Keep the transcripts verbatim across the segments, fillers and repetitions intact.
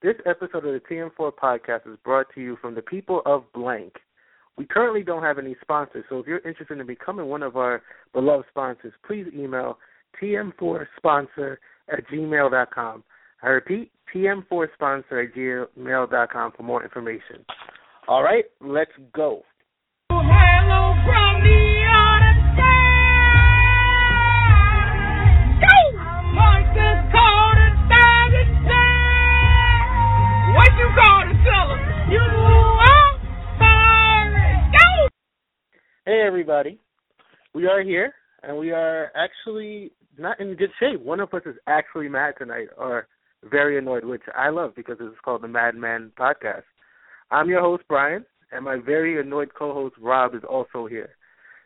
This episode of the T M four Podcast is brought to you from the people of Blank. We currently don't have any sponsors, so if you're interested in becoming one of our beloved sponsors, please email T M four sponsor at gmail dot com. I repeat, T M four sponsor at gmail dot com for more information. All right, let's go. Hello from the other side. Go! I'm like the cold and starry sky. What you call to tell them? You are sorry. Go! Hey, everybody. We are here, and we are actually not in good shape. One of us is actually mad tonight, or very annoyed, which I love because this is called the Madman Podcast. I'm your host, Brian, and my very annoyed co-host, Rob, is also here.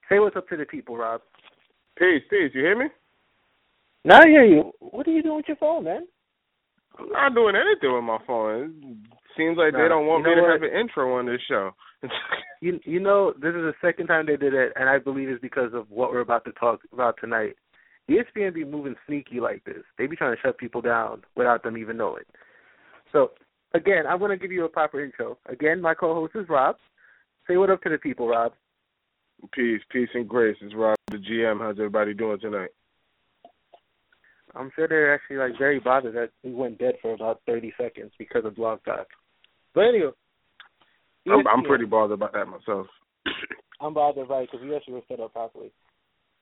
Say what's up to the people, Rob. Peace, peace. You hear me? Now I hear you. What are you doing with your phone, man? I'm not doing anything with my phone. It seems like no, they don't want you know me to what? have an intro on this show. you, you know, this is the second time they did it, and I believe it's because of what we're about to talk about tonight. E S P N be moving sneaky like this. They be trying to shut people down without them even knowing. So, again, I'm going to give you a proper intro. Again, my co-host is Rob. Say what up to the people, Rob. Peace, peace and grace. It's Rob, the G M. How's everybody doing tonight? I'm sure they're actually like very bothered that we went dead for about thirty seconds because of Blog Talk. But anyway. I'm, I'm pretty bothered by that myself. I'm bothered by it because we actually were set up properly.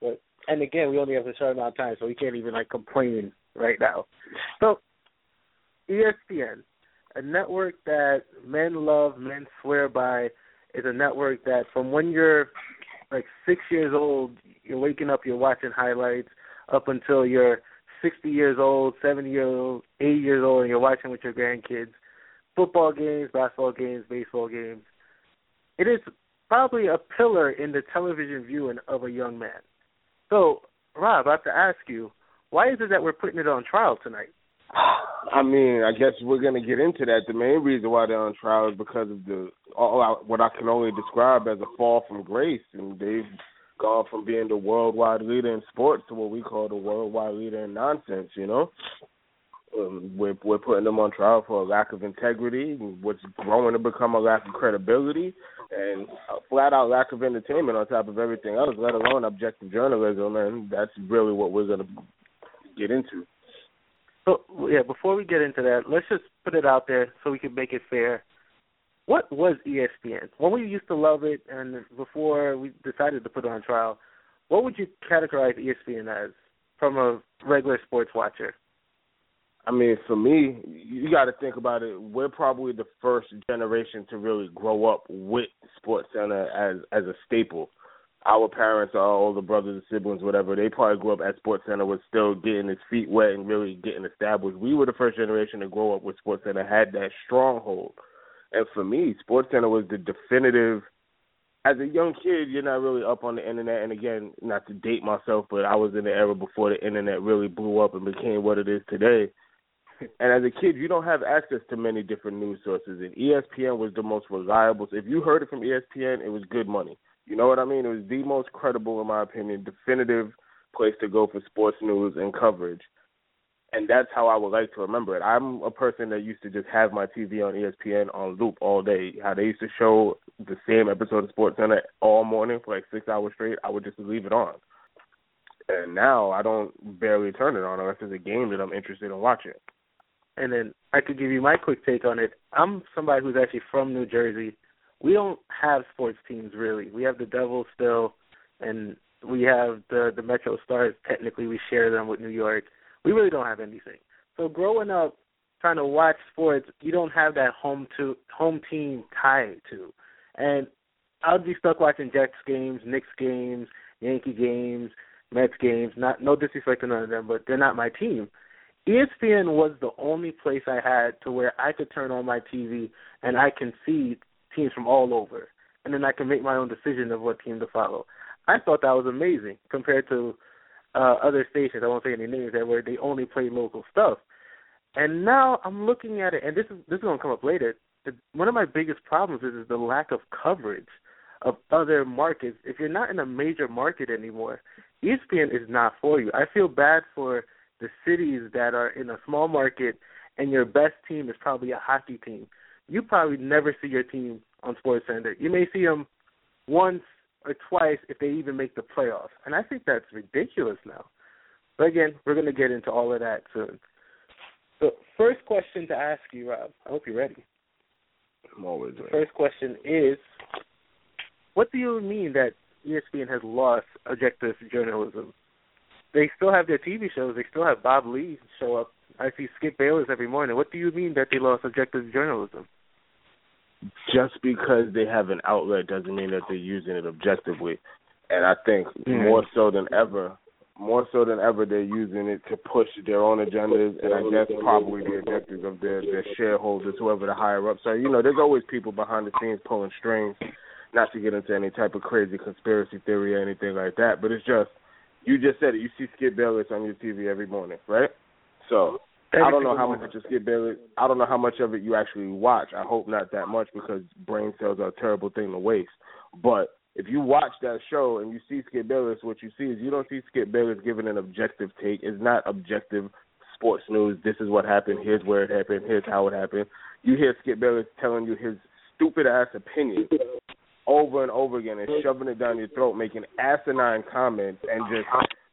But and again, we only have a certain amount of time, so we can't even like complain right now. So, E S P N, a network that men love, men swear by, is a network that from when you're like six years old, you're waking up, you're watching highlights up until you're sixty years old, seventy years old, eighty years old, and you're watching with your grandkids football games, basketball games, baseball games. It is probably a pillar in the television viewing of a young man. So, Rob, I have to ask you, why is it that we're putting it on trial tonight? I mean, I guess we're going to get into that. The main reason why they're on trial is because of the all I, what I can only describe as a fall from grace. And they've gone from being the worldwide leader in sports to what we call the worldwide leader in nonsense, you know? Um, we're, we're putting them on trial for a lack of integrity, what's growing to become a lack of credibility, and a flat-out lack of entertainment on top of everything else, let alone objective journalism, and that's really what we're going to get into. So, yeah, before we get into that, let's just put it out there so we can make it fair. What was E S P N? When we used to love it and before we decided to put it on trial, what would you categorize E S P N as from a regular sports watcher? I mean, for me, you got to think about it. We're probably the first generation to really grow up with SportsCenter as, as a staple. Our parents, our older brothers and siblings, whatever, they probably grew up at SportsCenter was still getting its feet wet and really getting established. We were the first generation to grow up with SportsCenter, had that stronghold. And for me, SportsCenter was the definitive. As a young kid, you're not really up on the internet, and again, not to date myself, but I was in the era before the internet really blew up and became what it is today. And as a kid, you don't have access to many different news sources. And E S P N was the most reliable. So if you heard it from E S P N, it was good money. You know what I mean? It was the most credible, in my opinion, definitive place to go for sports news and coverage. And that's how I would like to remember it. I'm a person that used to just have my T V on E S P N on loop all day. How they used to show the same episode of SportsCenter all morning for like six hours straight, I would just leave it on. And now I don't barely turn it on unless it's a game that I'm interested in watching. And then I could give you my quick take on it. I'm somebody who's actually from New Jersey. We don't have sports teams, really. We have the Devils still, and we have the, the Metro Stars. Technically, we share them with New York. We really don't have anything. So growing up, trying to watch sports, you don't have that home to home team tie to. And I would be stuck watching Jets games, Knicks games, Yankee games, Mets games. Not no disrespect to none of them, but they're not my team. E S P N was the only place I had to where I could turn on my T V and I can see teams from all over, and then I can make my own decision of what team to follow. I thought that was amazing compared to uh, other stations. I won't say any names there where they only play local stuff. And now I'm looking at it, and this is this is going to come up later. The, one of my biggest problems is, is the lack of coverage of other markets. If you're not in a major market anymore, E S P N is not for you. I feel bad for the cities that are in a small market and your best team is probably a hockey team, you probably never see your team on SportsCenter. You may see them once or twice if they even make the playoffs. And I think that's ridiculous now. But, again, we're going to get into all of that soon. So first question to ask you, Rob, I hope you're ready. I'm always ready. The first question is, what do you mean that E S P N has lost objective journalism? They still have their T V shows. They still have Bob Lee show up. I see Skip Bayless every morning. What do you mean that they lost objective journalism? Just because they have an outlet doesn't mean that they're using it objectively. And I think mm-hmm. more so than ever, more so than ever, they're using it to push their own agendas and I guess probably the objectives of their, their shareholders, whoever the higher-ups are. You know, there's always people behind the scenes pulling strings, not to get into any type of crazy conspiracy theory or anything like that, but it's just, you just said it. You see Skip Bayless on your T V every morning, right? So I don't know how much of your Skip Bayless. I don't know how much of it you actually watch. I hope not that much because brain cells are a terrible thing to waste. But if you watch that show and you see Skip Bayless, what you see is you don't see Skip Bayless giving an objective take. It's not objective sports news. This is what happened. Here's where it happened. Here's how it happened. You hear Skip Bayless telling you his stupid-ass opinion over and over again and shoving it down your throat, making asinine comments and just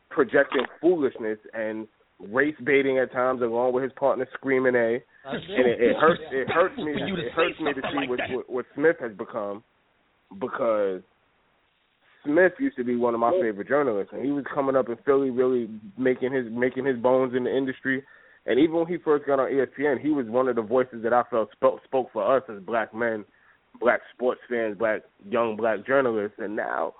projecting foolishness and race baiting at times, along with his partner screaming A. And it, it hurts. It hurts me. It hurts me to see what, what, what Smith has become, because Smith used to be one of my favorite journalists, and he was coming up in Philly, really making his making his bones in the industry. And even when he first got on E S P N, he was one of the voices that I felt spoke, spoke for us as black men, black sports fans, black young black journalists, and now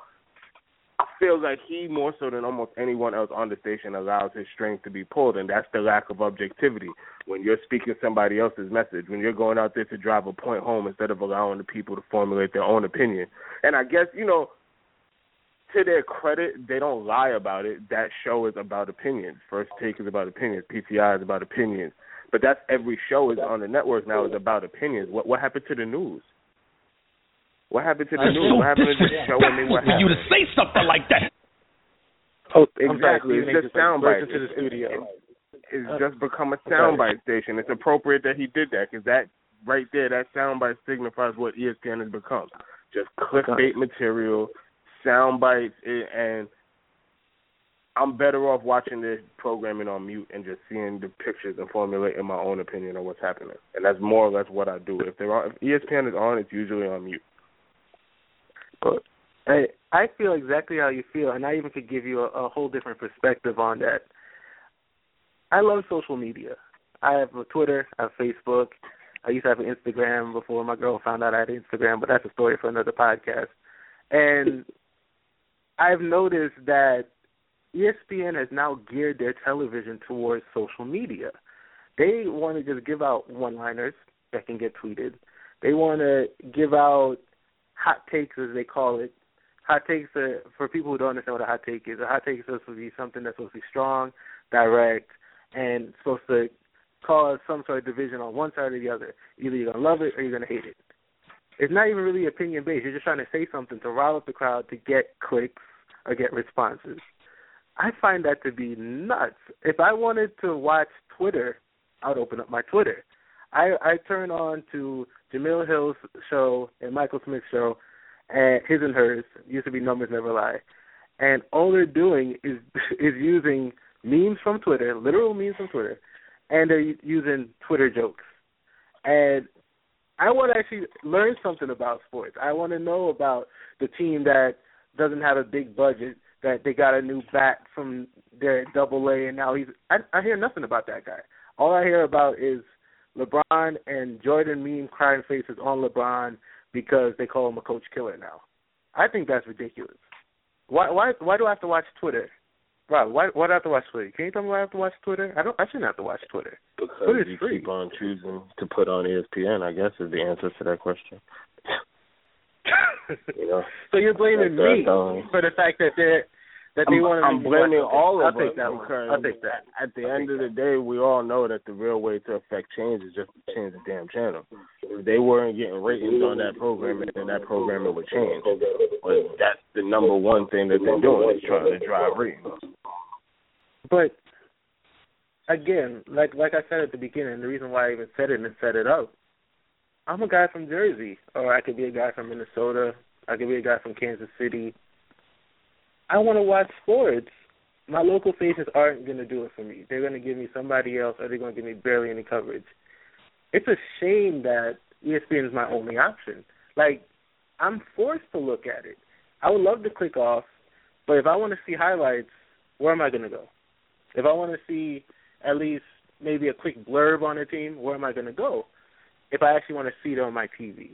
I feel like he, more so than almost anyone else on the station, allows his strength to be pulled, and that's the lack of objectivity. When you're speaking somebody else's message, when you're going out there to drive a point home instead of allowing the people to formulate their own opinion. And I guess, you know, to their credit, they don't lie about it. That show is about opinions. First Take is about opinions. P T I is about opinions. But that's every show is on the network now is about opinions. What what happened to the news? What happened to the I news? What happened to just showing me what happened? You to say something like that. Oh, exactly. It's just soundbite. It's, it's, it's, it's just become a soundbite station. It's appropriate that he did that, because that right there, that soundbite signifies what E S P N has become. Just clickbait material, soundbites, and I'm better off watching this programming on mute and just seeing the pictures and formulating my own opinion on what's happening. And that's more or less what I do. If they're on, if E S P N is on, it's usually on mute. But I, I feel exactly how you feel, and I even could give you a, a whole different perspective on that. I love social media. I have a Twitter, I have Facebook. I used to have an Instagram before my girl found out I had an Instagram, but that's a story for another podcast. And I've noticed that E S P N has now geared their television towards social media. They want to just give out one-liners that can get tweeted. They want to give out hot takes, as they call it. Hot takes are, for people who don't understand what a hot take is, a hot take is supposed to be something that's supposed to be strong, direct, and supposed to cause some sort of division on one side or the other. Either you're going to love it or you're going to hate it. It's not even really opinion-based. You're just trying to say something to rile up the crowd to get clicks or get responses. I find that to be nuts. If I wanted to watch Twitter, I would open up my Twitter. I, I turn on to Jamil Hill's show and Michael Smith's show, and His and Hers, used to be Numbers Never Lie, and all they're doing is is using memes from Twitter, literal memes from Twitter, and they're using Twitter jokes. And I want to actually learn something about sports. I want to know about the team that doesn't have a big budget, that they got a new bat from their double A, and now he's I, I hear nothing about that guy. All I hear about is LeBron and Jordan meme crying faces on LeBron because they call him a coach killer now. I think that's ridiculous. Why why why do I have to watch Twitter? Rob, why why do I have to watch Twitter? Can you tell me why I have to watch Twitter? I don't I shouldn't have to watch Twitter. Because Twitter's you free. Keep on choosing to put on E S P N, I guess, is the answer to that question. You know, so you're blaming me for the fact that they're that they I'm, want to I'm blaming all of us. I'll take that one. I'll take that. At the I'll end of that. the day, we all know that the real way to affect change is just to change the damn channel. If they weren't getting ratings on that program, then that program would change. But that's the number one thing that they're doing, is trying to drive ratings. But again, like like I said at the beginning, the reason why I even said it and set it up, I'm a guy from Jersey, or I could be a guy from Minnesota, I could be a guy from Kansas City. I want to watch sports. My local stations aren't going to do it for me. They're going to give me somebody else, or they're going to give me barely any coverage. It's a shame that E S P N is my only option. Like, I'm forced to look at it. I would love to click off, but if I want to see highlights, where am I going to go? If I want to see at least maybe a quick blurb on a team, where am I going to go if I actually want to see it on my T V?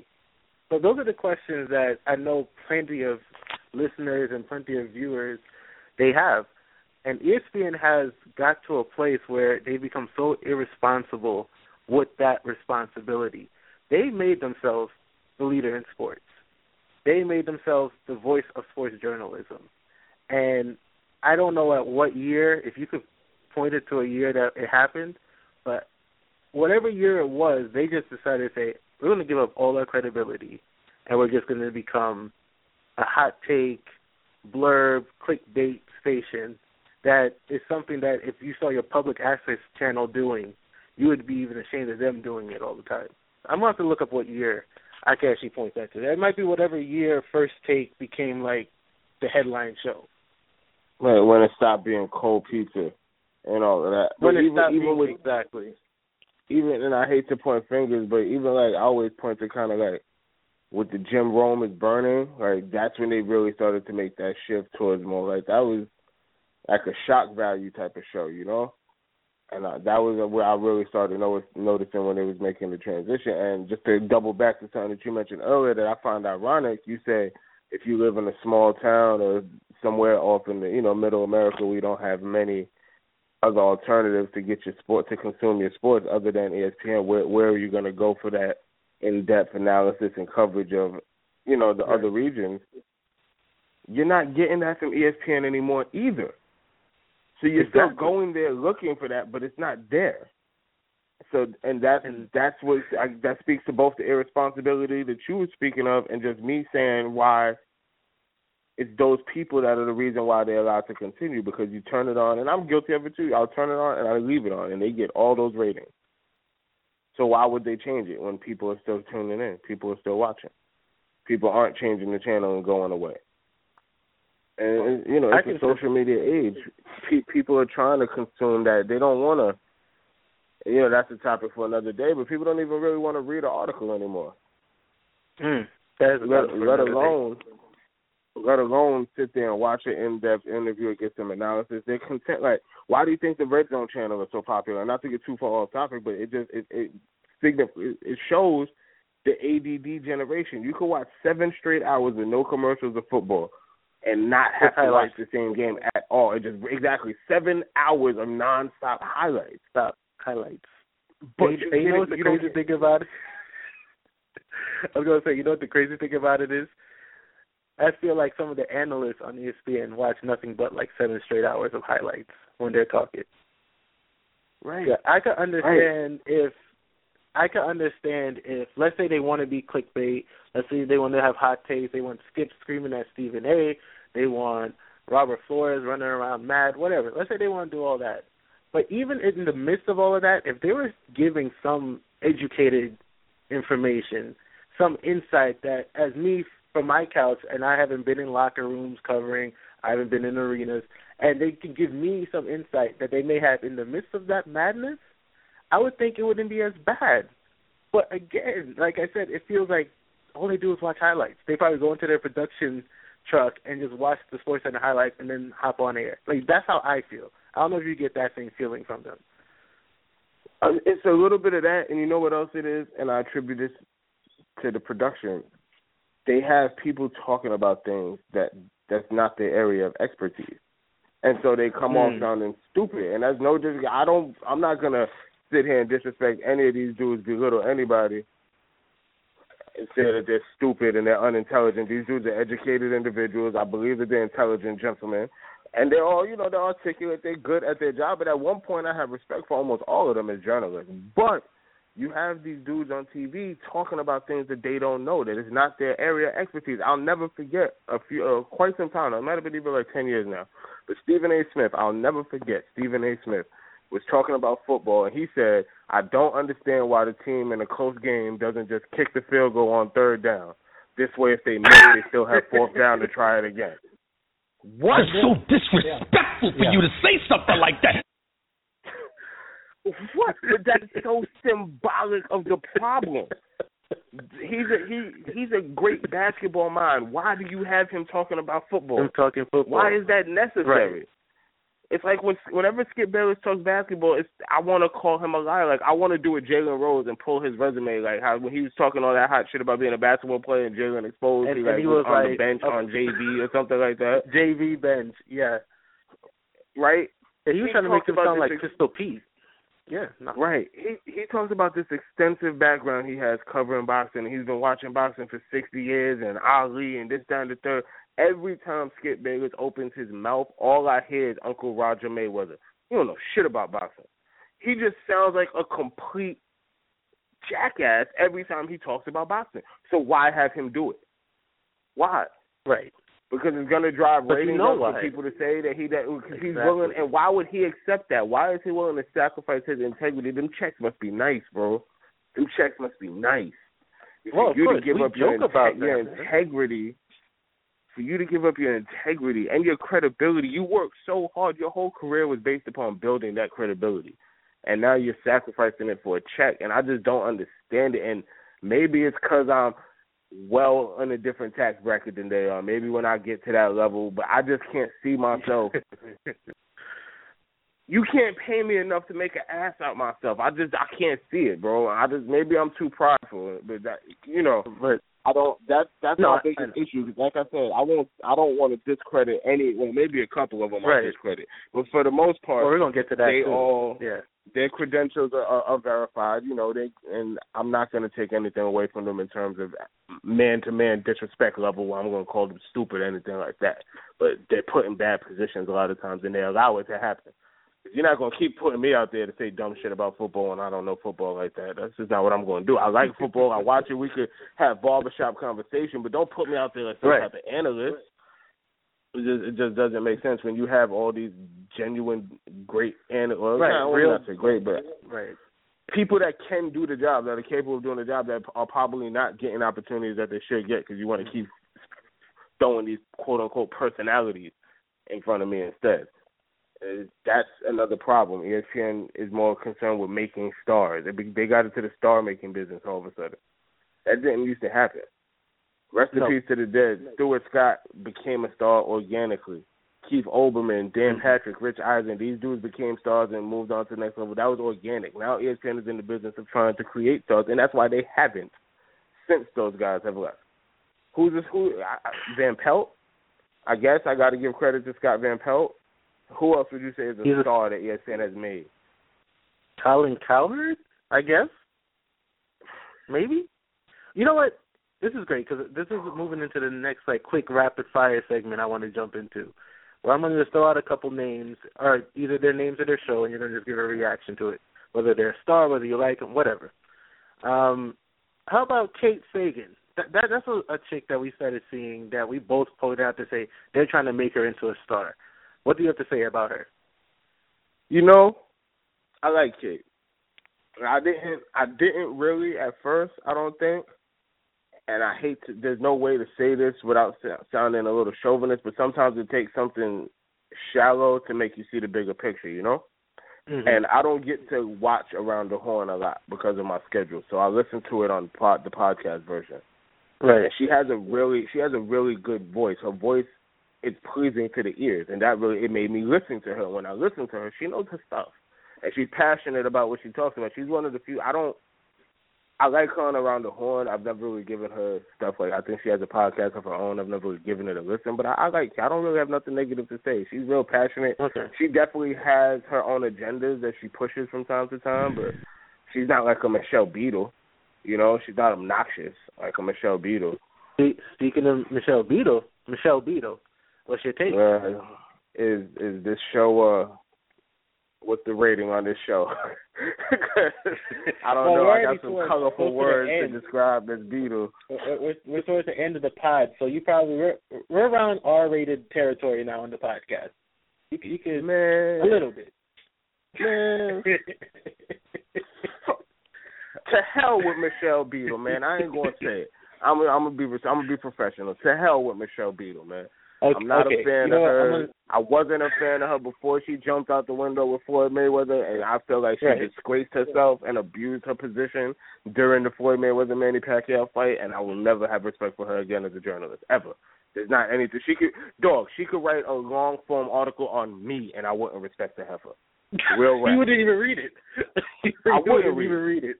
So those are the questions that I know plenty of listeners and plenty of viewers, they have. And E S P N has got to a place where they become so irresponsible with that responsibility. They made themselves the leader in sports. They made themselves the voice of sports journalism. And I don't know at what year, if you could point it to a year that it happened, but whatever year it was, they just decided to say, we're going to give up all our credibility, and we're just going to become a hot take, blurb, clickbait station that is something that if you saw your public access channel doing, you would be even ashamed of them doing it all the time. I'm going to have to look up what year I can actually point that to. That might be whatever year First Take became like the headline show. Right, when it stopped being cold pizza and all of that. When but it even, stopped even being, with, exactly. Even, and I hate to point fingers, but even like I always point to kind of like with the Jim Rome is Burning, like that's when they really started to make that shift towards more like that was like a shock value type of show, you know? And I, that was where I really started notice, noticing when they was making the transition. And just to double back to something that you mentioned earlier that I find ironic, you say if you live in a small town or somewhere off in the, you know, middle America, we don't have many other alternatives to get your sport, to consume your sports other than E S P N. Where, where are you going to go for that in-depth analysis and coverage of, you know, the right. other regions? You're not getting that from E S P N anymore either. So you're exactly. still going there looking for that, but it's not there. So, and that's that's what I, that speaks to both the irresponsibility that you were speaking of, and just me saying why it's those people that are the reason why they're allowed to continue. Because you turn it on, and I'm guilty of it too. I'll turn it on and I leave it on, and they get all those ratings. So why would they change it when people are still tuning in? People are still watching. People aren't changing the channel and going away. And, you know, it's a social media age. Pe- people are trying to consume that. They don't want to, you know, that's a topic for another day, but people don't even really want to read an article anymore. Mm, that is let, let alone day. let alone sit there and watch an in-depth interview and get some analysis. They're content. Like, why do you think the Red Zone channel is so popular? Not to get too far off topic, but it just it it, it shows the A D D generation. You could watch seven straight hours with no commercials of football and not have to watch the same game at all. It just exactly seven hours of nonstop highlights. Stop highlights. But you, you, you know what the crazy thing about it? I was gonna say, you know what the crazy thing about it is? I feel like some of the analysts on E S P N watch nothing but like seven straight hours of highlights when they're talking. Right. Yeah, I can understand right. if I can understand if, let's say they want to be clickbait, let's say they want to have hot takes, they want Skip screaming at Stephen A., they want Robert Flores running around mad, whatever. Let's say they want to do all that. But even in the midst of all of that, if they were giving some educated information, some insight that, as me from my couch, and I haven't been in locker rooms covering, I haven't been in arenas, and they can give me some insight that they may have in the midst of that madness, I would think it wouldn't be as bad. But again, like I said, it feels like all they do is watch highlights. They probably go into their production truck and just watch the SportsCenter highlights and then hop on air. Like, that's how I feel. I don't know if you get that same feeling from them. Um, it's a little bit of that, and you know what else it is? And I attribute this to the production. They have people talking about things that that's not their area of expertise. And so they come mm. off sounding stupid. And that's no – I don't – I'm not going to – sit here and disrespect any of these dudes, belittle anybody, and say that they're stupid and they're unintelligent. These dudes are educated individuals. I believe that they're intelligent gentlemen. And they're all, you know, they're articulate. They're good at their job. But at one point, I have respect for almost all of them as journalists. But you have these dudes on T V talking about things that they don't know, that is not their area of expertise. I'll never forget a few, uh, quite some time. I might have been even like ten years now. But Stephen A. Smith, I'll never forget Stephen A. Smith. was talking about football, and he said, I don't understand why the team in a close game doesn't just kick the field goal on third down. This way, if they miss, they still have fourth down to try it again. What? That's so disrespectful yeah. for yeah. you to say something like that. What? But that's so symbolic of the problem. He's a he. He's a great basketball mind. Why do you have him talking about football? Him talking football. Why is that necessary? Right. It's like when whenever Skip Bayless talks basketball, it's I want to call him a liar. Like I want to do a Jalen Rose and pull his resume. Like how when he was talking all that hot shit about being a basketball player and Jalen exposed, and, he, like, and he was, was on like, the bench okay. on J V or something like that. J V bench, yeah. Right. Yeah, he was he trying to make him sound like ex- Crystal Pete. Yeah, no. Right. He he talks about this extensive background he has covering boxing. He's been watching boxing for sixty years and Ali and this, that, and the third. Every time Skip Bayless opens his mouth, all I hear is Uncle Roger Mayweather. You don't know shit about boxing. He just sounds like a complete jackass every time he talks about boxing. So why have him do it? Why? Right. Because it's going to drive ratings you know for people to say that he that because exactly. he's willing. And why would he accept that? Why is he willing to sacrifice his integrity? Them checks must be nice, bro. Them checks must be nice. Well, for you course, to give up your, about your integrity, for you to give up your integrity and your credibility, you worked so hard. Your whole career was based upon building that credibility, and now you're sacrificing it for a check. And I just don't understand it. And maybe it's because I'm. well on a different tax bracket than they are. Maybe when I get to that level, but I just can't see myself. You can't pay me enough to make an ass out myself. I just, I can't see it, bro. I just, maybe I'm too prideful, but that, you know, but I don't, that, that's no, my biggest issue. Like I said, I won't, I don't want to discredit any, well, maybe a couple of them right. I discredit, but for the most part, well, we're going to get to that. They too. all, yeah. Their credentials are, are, are verified, you know, they and I'm not going to take anything away from them in terms of man-to-man disrespect level. I'm going to call them stupid or anything like that. But they're put in bad positions a lot of times, and they allow it to happen. You're not going to keep putting me out there to say dumb shit about football, and I don't know football like that. That's just not what I'm going to do. I like football. I watch it. We could have barbershop conversation, but don't put me out there like some right. type of analyst. Right. It just, it just doesn't make sense when you have all these genuine, great, and well, right, not, real, not so great, but right. people that can do the job, that are capable of doing the job, that are probably not getting opportunities that they should get because you want to keep throwing these quote-unquote personalities in front of me instead. That's another problem. E S P N is more concerned with making stars. They got into the star-making business all of a sudden. That didn't used to happen. Rest no. in peace to the dead. Stuart Scott became a star organically. Keith Olbermann, Dan Patrick, Rich Eisen, these dudes became stars and moved on to the next level. That was organic. Now E S P N is in the business of trying to create stars, and that's why they haven't since those guys have left. Who's this? Who? Van Pelt? I guess I got to give credit to Scott Van Pelt. Who else would you say is a He's star that E S P N has made? Colin Cowherd, I guess. Maybe. You know what? This is great because this is moving into the next like quick rapid fire segment I want to jump into, where I'm going to just throw out a couple names, or either their names or their show, and you're going to just give a reaction to it, whether they're a star, whether you like them, whatever. Um, how about Kate Sagan? That, that that's a, a chick that we started seeing that we both pulled out to say they're trying to make her into a star. What do you have to say about her? You know, I like Kate. I didn't. I didn't really at first. I don't think. And I hate to, there's no way to say this without sounding a little chauvinist, but sometimes it takes something shallow to make you see the bigger picture, you know? Mm-hmm. And I don't get to watch Around the Horn a lot because of my schedule, so I listen to it on pod, the podcast version. Right. And she has a really, she has a really good voice. Her voice is pleasing to the ears, and that really, it made me listen to her. When I listen to her, she knows her stuff, and she's passionate about what she talks about. She's one of the few, I don't, I like her on Around the Horn. I've never really given her stuff. Like, I think she has a podcast of her own. I've never really given it a listen. But I, I like her. I don't really have nothing negative to say. She's real passionate. Okay. She definitely has her own agendas that she pushes from time to time. But she's not like a Michelle Beadle. You know, she's not obnoxious like a Michelle Beadle. Speaking of Michelle Beadle, Michelle Beadle, what's your take? Uh, is, is this show... Uh, What's the rating on this show? I don't well, know. I got some towards, colorful words to, to describe this Beatle. We're, we're, we're towards the end of the pod, so you probably we're, we're around R-rated territory now on the podcast. You, you could man. a little bit. Man. To hell with Michelle Beadle, man. I ain't gonna say it. I'm, I'm gonna be, I'm gonna be professional. To hell with Michelle Beadle, man. Okay, I'm not okay. a fan you know, of her. Gonna... I wasn't a fan of her before she jumped out the window with Floyd Mayweather, and I feel like she right. disgraced herself and abused her position during the Floyd Mayweather-Manny Pacquiao fight, and I will never have respect for her again as a journalist, ever. There's not anything. She could, dog, she could write a long-form article on me, and I wouldn't respect the heifer. Real rap. You wouldn't even read it. I wouldn't read even read it.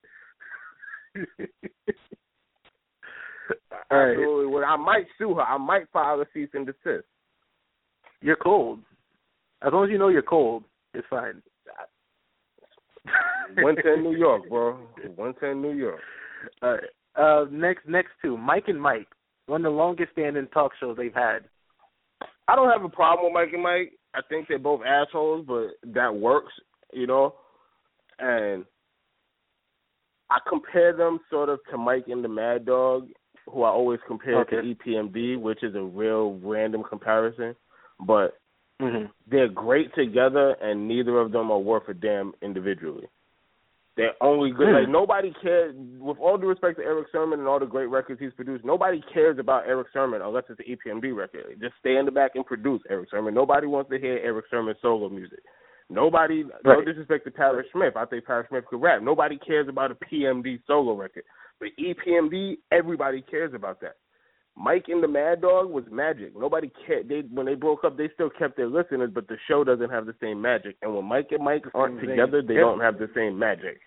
All right. Absolutely. Well, I might sue her. I might file a cease and desist. You're cold. As long as you know you're cold, it's fine. one ten New York, bro. one ten New York. All right. Uh, next, next two, Mike and Mike. One of the longest-standing talk shows they've had. I don't have a problem with Mike and Mike. I think they're both assholes, but that works, you know. And I compare them sort of to Mike and the Mad Dog, who I always compare okay. to E P M D, which is a real random comparison. But mm-hmm. they're great together, and neither of them are worth a damn individually. They're only good. Mm-hmm. Like, nobody cares. With all due respect to Eric Sermon and all the great records he's produced, nobody cares about Eric Sermon unless it's an E P M D record. Just stay in the back and produce Eric Sermon. Nobody wants to hear Eric Sermon's solo music. Nobody, right. no disrespect to Tyler Smith. I think Tyler Smith could rap. Nobody cares about a P M D solo record. But E P M D, everybody cares about that. Mike and the Mad Dog was magic. Nobody cared. They, when they broke up, they still kept their listeners, but the show doesn't have the same magic. And when Mike and Mike aren't together, they don't have the same magic.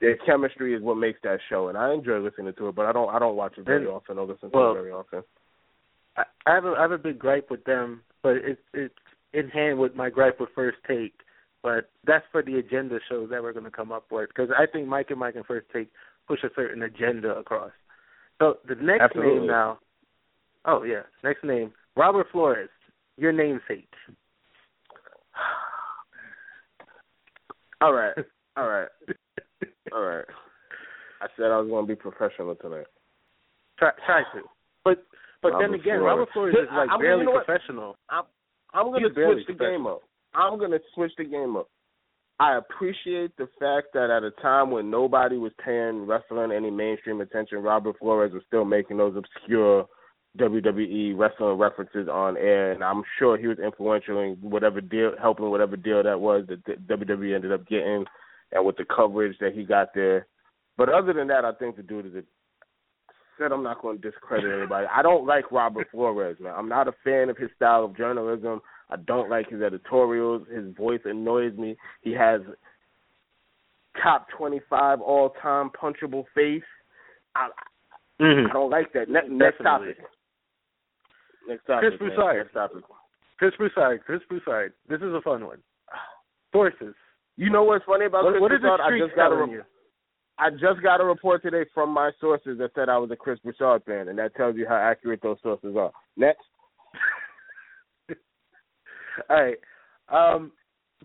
Their chemistry is what makes that show, and I enjoy listening to it, but I don't I don't watch it very often or listen to well, it very often. I, I, have a, I have a big gripe with them, but it's it's in hand with my gripe with First Take. But that's for the agenda shows that we're going to come up with, because I think Mike and Mike and First Take push a certain agenda across. So the next Absolutely. name now, oh, yeah, next name, Robert Flores, your namesake. All right, all right, all right. I said I was going to be professional tonight. Try, try to. But but Robert then again, Flores. Robert Flores is like I mean, barely you know professional. I'm, I'm going to switch the game up. I'm going to switch the game up. I appreciate the fact that at a time when nobody was paying wrestling any mainstream attention, Robert Flores was still making those obscure W W E wrestling references on air, and I'm sure he was influential in whatever deal, helping whatever deal that was that W W E ended up getting and with the coverage that he got there. But other than that, I think the dude is a said I'm not going to discredit anybody. I don't like Robert Flores, man. I'm not a fan of his style of journalism. I don't like his editorials. His voice annoys me. He has top twenty-five all-time punchable face. I, mm-hmm. I don't like that. Ne- next topic. Next topic. Chris Broussard. Next topic. Chris Broussard. Chris Broussard. This is a fun one. Sources. You know what's funny about what, Chris what Broussard? I just got to remember. I just got a report today from my sources that said I was a Chris Broussard fan, and that tells you how accurate those sources are. Next. All right. Um,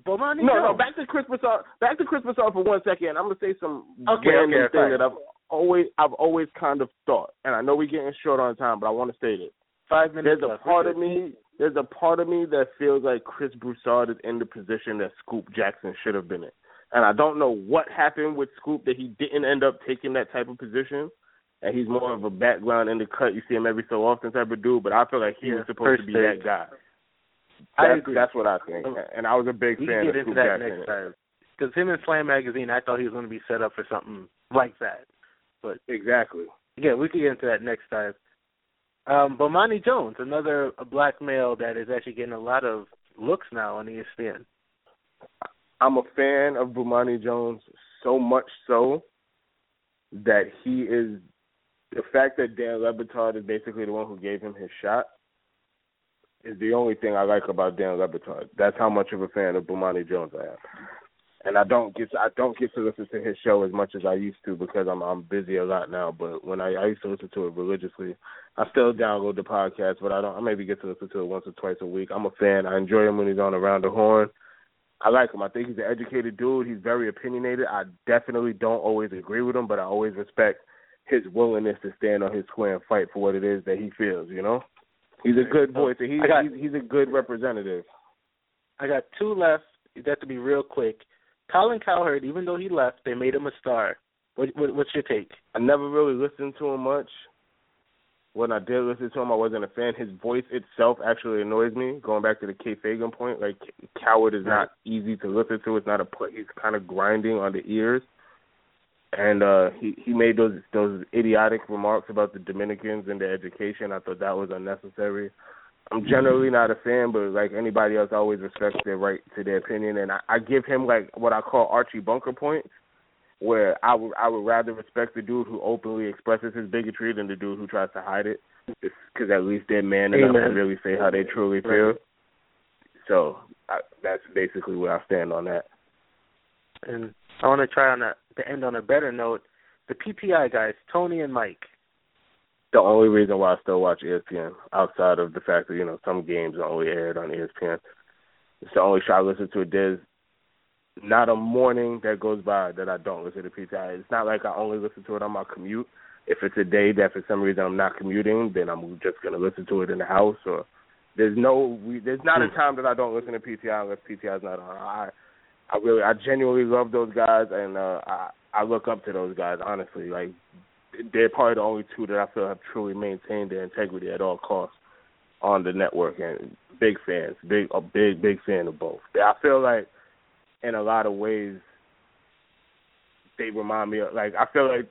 Bomani, no, no, no, back to Chris Broussard. Back to Chris Broussard for one second. I'm going to say some okay, random okay, thing right. that I've always I've always kind of thought, and I know we're getting short on time, but I want to state it. Five minutes There's left. a part of me. There's a part of me that feels like Chris Broussard is in the position that Scoop Jackson should have been in. And I don't know what happened with Scoop that he didn't end up taking that type of position. And he's more of a background in the cut. You see him every so often type of dude. But I feel like he yeah, was supposed to be day. that guy. That's, I agree. That's what I think. And I was a big we fan of Scoop Jackson. Because him in Slam Magazine, I thought he was going to be set up for something like that. But exactly. Yeah, we could get into that next time. Um, Bomani Jones, another black male that is actually getting a lot of looks now on E S P N. I'm a fan of Bomani Jones so much so that he is the fact that Dan Le Batard is basically the one who gave him his shot is the only thing I like about Dan Le Batard. That's how much of a fan of Bomani Jones I am, and I don't get to, I don't get to listen to his show as much as I used to because I'm I'm busy a lot now. But when I, I used to listen to it religiously, I still download the podcast, but I don't. I maybe get to listen to it once or twice a week. I'm a fan. I enjoy him when he's on Around the Horn. I like him. I think he's an educated dude. He's very opinionated. I definitely don't always agree with him, but I always respect his willingness to stand on his square and fight for what it is that he feels, you know? He's a good voice. He's, he's, he's a good representative. I got two left. That to be real quick. Colin Cowherd, even though he left, they made him a star. What, what, what's your take? I never really listened to him much. When I did listen to him, I wasn't a fan. His voice itself actually annoys me. Going back to the Kay Fagan point, like, Coward is not easy to listen to. It's not a play. He's kind of grinding on the ears. And uh, he, he made those those idiotic remarks about the Dominicans and their education. I thought that was unnecessary. I'm generally not a fan, but like anybody else, I always respect their right to their opinion. And I, I give him like what I call Archie Bunker points, where I would I would rather respect the dude who openly expresses his bigotry than the dude who tries to hide it, because at least they're man enough to really say how they truly feel. Right. So I, that's basically where I stand on that. And I want to try on a, to end on a better note. The P P I guys, Tony and Mike. The only reason why I still watch E S P N, outside of the fact that, you know, some games are only aired on E S P N. It's the only show I listen to. There's not a morning that goes by that I don't listen to P T I. It's not like I only listen to it on my commute. If it's a day that for some reason I'm not commuting, then I'm just going to listen to it in the house. Or there's no, there's not a time that I don't listen to P T I unless P T I is not on. I, I really, I genuinely love those guys, and uh, I, I look up to those guys, honestly. Like, they're probably the only two that I feel have truly maintained their integrity at all costs on the network, and big fans, big, a big, big fan of both. I feel like, in a lot of ways, they remind me of, like, I feel like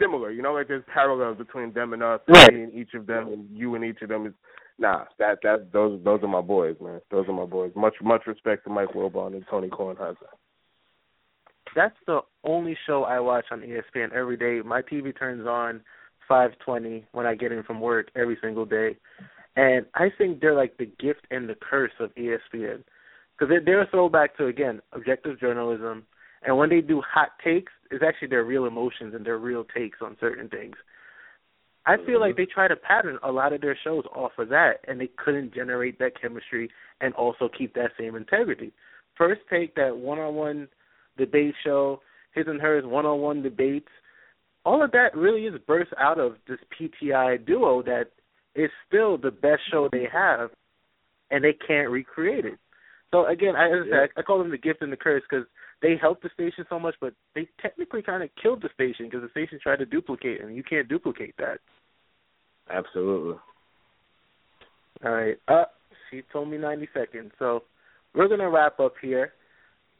similar, you know, like there's parallels between them and us, right. and each of them, and you and each of them is. Nah, that that those those are my boys, man. Those are my boys. Much much respect to Mike Wilbon and Tony Kornheiser. That's the only show I watch on E S P N every day. My T V turns on five twenty when I get in from work every single day, and I think they're like the gift and the curse of E S P N, because they're, they're a throwback to, again, objective journalism, and when they do hot takes, it's actually their real emotions and their real takes on certain things. I feel like they try to pattern a lot of their shows off of that, and they couldn't generate that chemistry and also keep that same integrity. First Take, that one-on-one debate show, His and Hers one-on-one debates, all of that really is burst out of this P T I duo that is still the best show they have, and they can't recreate it. So, again, I, as I, said, I call them the gift and the curse, because they helped the station so much, but they technically kind of killed the station because the station tried to duplicate, and you can't duplicate that. Absolutely. All right. Uh, she told me ninety seconds, so we're going to wrap up here.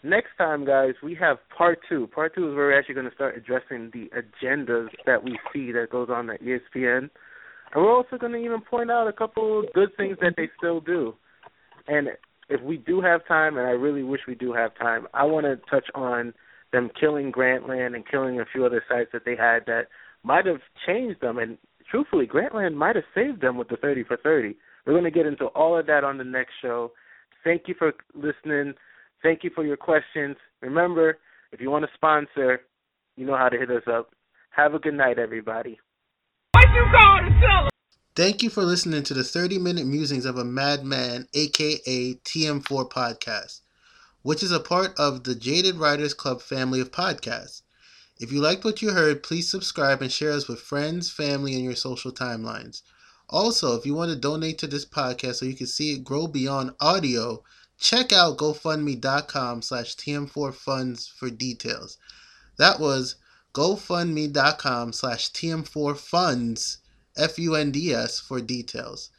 Next time, guys, we have part two. Part two is where we're actually going to start addressing the agendas that we see that goes on at E S P N, and we're also going to even point out a couple good things that they still do. And if we do have time, and I really wish we do have time, I want to touch on them killing Grantland and killing a few other sites that they had that might have changed them. And truthfully, Grantland might have saved them with the thirty for thirty. We're going to get into all of that on the next show. Thank you for listening. Thank you for your questions. Remember, if you want to sponsor, you know how to hit us up. Have a good night, everybody. What you call the seller? Thank you for listening to the thirty-minute musings of a madman, a k a. T M four Podcast, which is a part of the Jaded Writers Club family of podcasts. If you liked what you heard, please subscribe and share us with friends, family, and your social timelines. Also, if you want to donate to this podcast so you can see it grow beyond audio, check out GoFundMe.com slash TM4 Funds for details. That was GoFundMe.com slash TM4 Funds F U N D S for details.